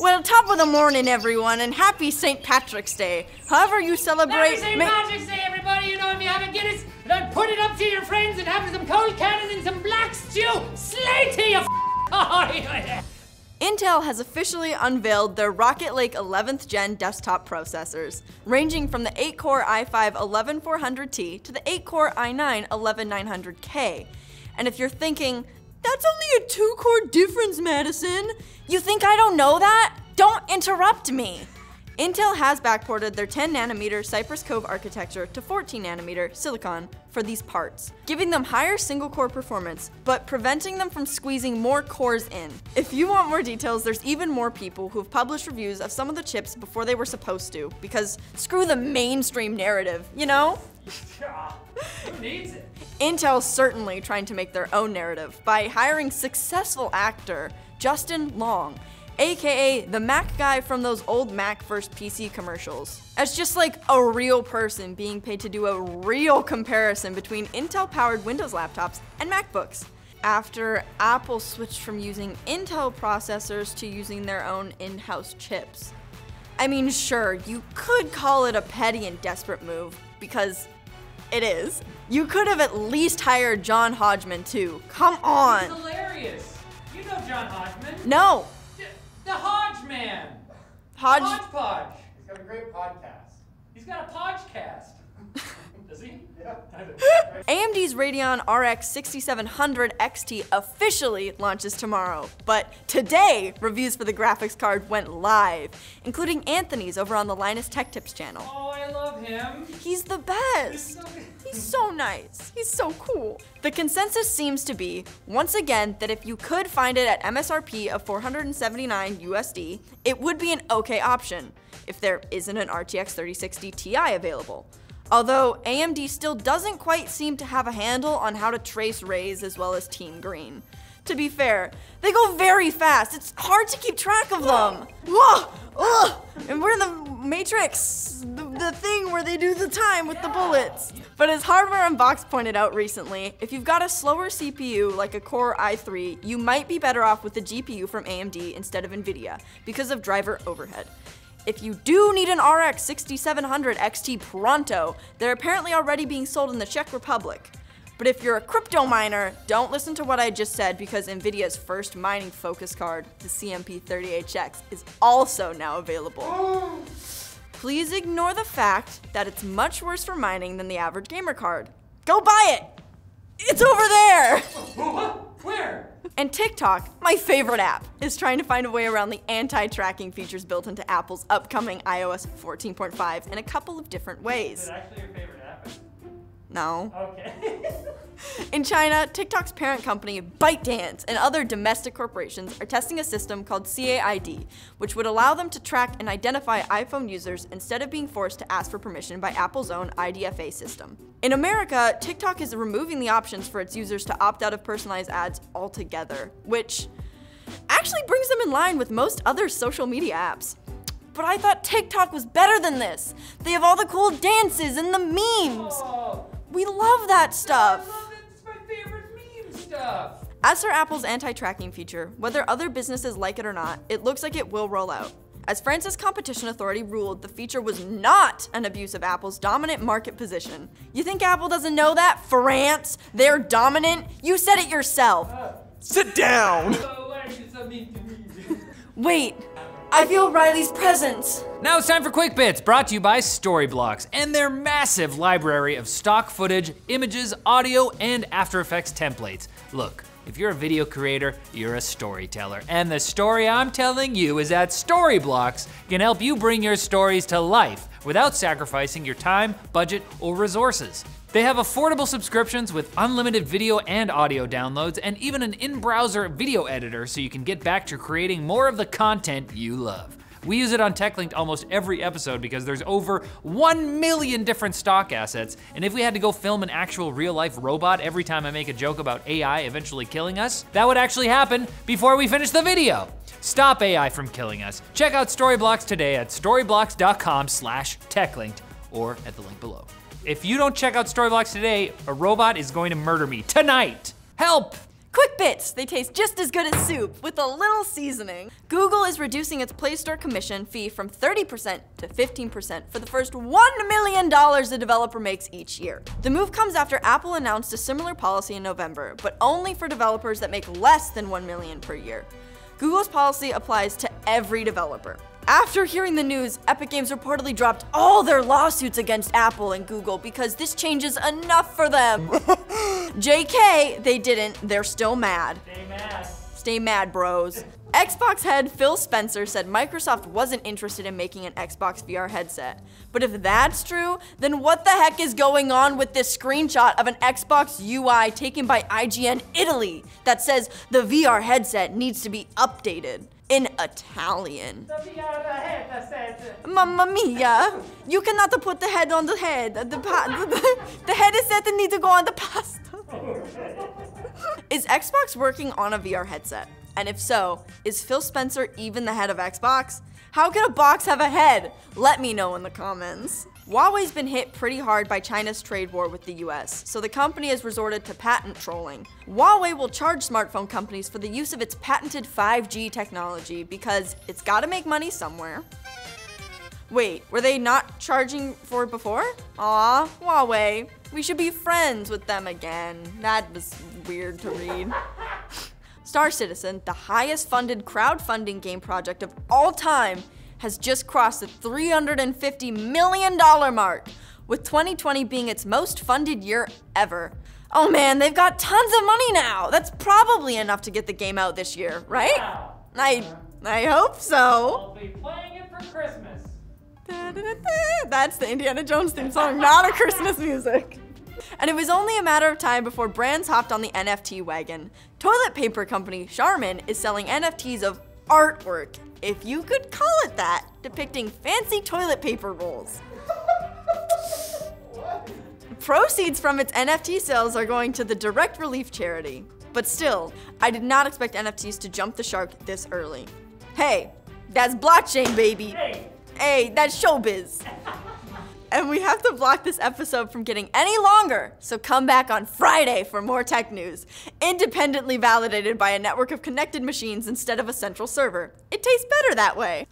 Well, top of the morning, everyone, and happy St. Patrick's Day. However you celebrate... Happy St. Patrick's Day, everybody! You know, if you have a Guinness, then put it up to your friends and have some cold cannons and some black stew. Slay to you, Intel has officially unveiled their Rocket Lake 11th Gen desktop processors, ranging from the 8-core i5-11400T to the 8-core i9-11900K. And if you're thinking, that's only a 2-core difference, Madison. You think I don't know that? Don't interrupt me. Intel has backported their 10nm Cypress Cove architecture to 14nm silicon for these parts, giving them higher single-core performance, but preventing them from squeezing more cores in. If you want more details, there's even more people who've published reviews of some of the chips before they were supposed to, because screw the mainstream narrative, you know? Who needs it? Intel's certainly trying to make their own narrative by hiring successful actor Justin Long, aka the Mac guy from those old Mac vs. PC commercials, as just like a real person being paid to do a real comparison between Intel-powered Windows laptops and MacBooks. After Apple switched from using Intel processors to using their own in-house chips. I mean, sure, you could call it a petty and desperate move, because it is. You could have at least hired John Hodgman too. Come on. He's hilarious. You know John Hodgman? No. The Hodgman. Hodgepodge. He's got a great podcast. He's got a podcast. Does he? Yeah. AMD's Radeon RX 6700 XT officially launches tomorrow, but today reviews for the graphics card went live, including Anthony's over on the Linus Tech Tips channel. Oh, I love him. He's the best. He's so nice. He's so cool. The consensus seems to be, once again, that if you could find it at MSRP of $479, it would be an okay option if there isn't an RTX 3060 Ti available. Although AMD still doesn't quite seem to have a handle on how to trace rays as well as Team Green. To be fair, they go very fast. It's hard to keep track of them. Whoa! Ugh! And we're in the Matrix, the thing where they do the time with the bullets. But as Hardware Unboxed pointed out recently, if you've got a slower CPU like a Core i3, you might be better off with the GPU from AMD instead of NVIDIA because of driver overhead. If you do need an RX 6700 XT pronto, they're apparently already being sold in the Czech Republic. But if you're a crypto miner, don't listen to what I just said, because NVIDIA's first mining focus card, the CMP 30HX, is also now available. Please ignore the fact that it's much worse for mining than the average gamer card. Go buy it! It's over there! What? Where? And TikTok, my favorite app, is trying to find a way around the anti-tracking features built into Apple's upcoming iOS 14.5 in a couple of different ways. Is it actually your favorite app? No. Okay. In China, TikTok's parent company, ByteDance, and other domestic corporations are testing a system called CAID, which would allow them to track and identify iPhone users instead of being forced to ask for permission by Apple's own IDFA system. In America, TikTok is removing the options for its users to opt out of personalized ads altogether, which actually brings them in line with most other social media apps. But I thought TikTok was better than this. They have all the cool dances and the memes. Aww. We love that stuff. I love it. It's my favorite meme stuff. As for Apple's anti-tracking feature, whether other businesses like it or not, it looks like it will roll out. As France's competition authority ruled, the feature was not an abuse of Apple's dominant market position. You think Apple doesn't know that? France, they're dominant? You said it yourself. Sit down. Wait. I feel Riley's presence. Now it's time for Quick Bits, brought to you by Storyblocks and their massive library of stock footage, images, audio, and After Effects templates. Look, if you're a video creator, you're a storyteller. And the story I'm telling you is that Storyblocks can help you bring your stories to life without sacrificing your time, budget, or resources. They have affordable subscriptions with unlimited video and audio downloads and even an in-browser video editor so you can get back to creating more of the content you love. We use it on TechLinked almost every episode because there's over 1 million different stock assets, and if we had to go film an actual real-life robot every time I make a joke about AI eventually killing us, that would actually happen before we finish the video. Stop AI from killing us. Check out Storyblocks today at storyblocks.com/techlinked or at the link below. If you don't check out Storyblocks today, a robot is going to murder me tonight. Help! Quick Bits, they taste just as good as soup with a little seasoning. Google is reducing its Play Store commission fee from 30% to 15% for the first $1 million a developer makes each year. The move comes after Apple announced a similar policy in November, but only for developers that make less than $1 million per year. Google's policy applies to every developer. After hearing the news, Epic Games reportedly dropped all their lawsuits against Apple and Google because this change is enough for them. JK, they didn't. They're still mad. Stay mad. Stay mad, bros. Xbox head Phil Spencer said Microsoft wasn't interested in making an Xbox VR headset. But if that's true, then what the heck is going on with this screenshot of an Xbox UI taken by IGN Italy that says the VR headset needs to be updated? In Italian. Mamma mia! You cannot put the head on the head. The head is set and need to go on the pasta. Is Xbox working on a VR headset? And if so, is Phil Spencer even the head of Xbox? How can a box have a head? Let me know in the comments. Huawei's been hit pretty hard by China's trade war with the US, so the company has resorted to patent trolling. Huawei will charge smartphone companies for the use of its patented 5G technology because it's gotta make money somewhere. Wait, were they not charging for it before? Aw, Huawei. We should be friends with them again. That was weird to read. Star Citizen, the highest funded crowdfunding game project of all time, has just crossed the $350 million mark, with 2020 being its most funded year ever. Oh man, they've got tons of money now. That's probably enough to get the game out this year, right? Wow. I hope so. We'll be playing it for Christmas. Da, da, da, da. That's the Indiana Jones theme song, not a Christmas music. And it was only a matter of time before brands hopped on the NFT wagon. Toilet paper company Charmin is selling NFTs of artwork, if you could call it that, depicting fancy toilet paper rolls. Proceeds from its NFT sales are going to the Direct Relief charity. But still, I did not expect NFTs to jump the shark this early. Hey, that's blockchain, baby. Hey, that's showbiz. And we have to block this episode from getting any longer, so come back on Friday for more tech news, independently validated by a network of connected machines instead of a central server. It tastes better that way.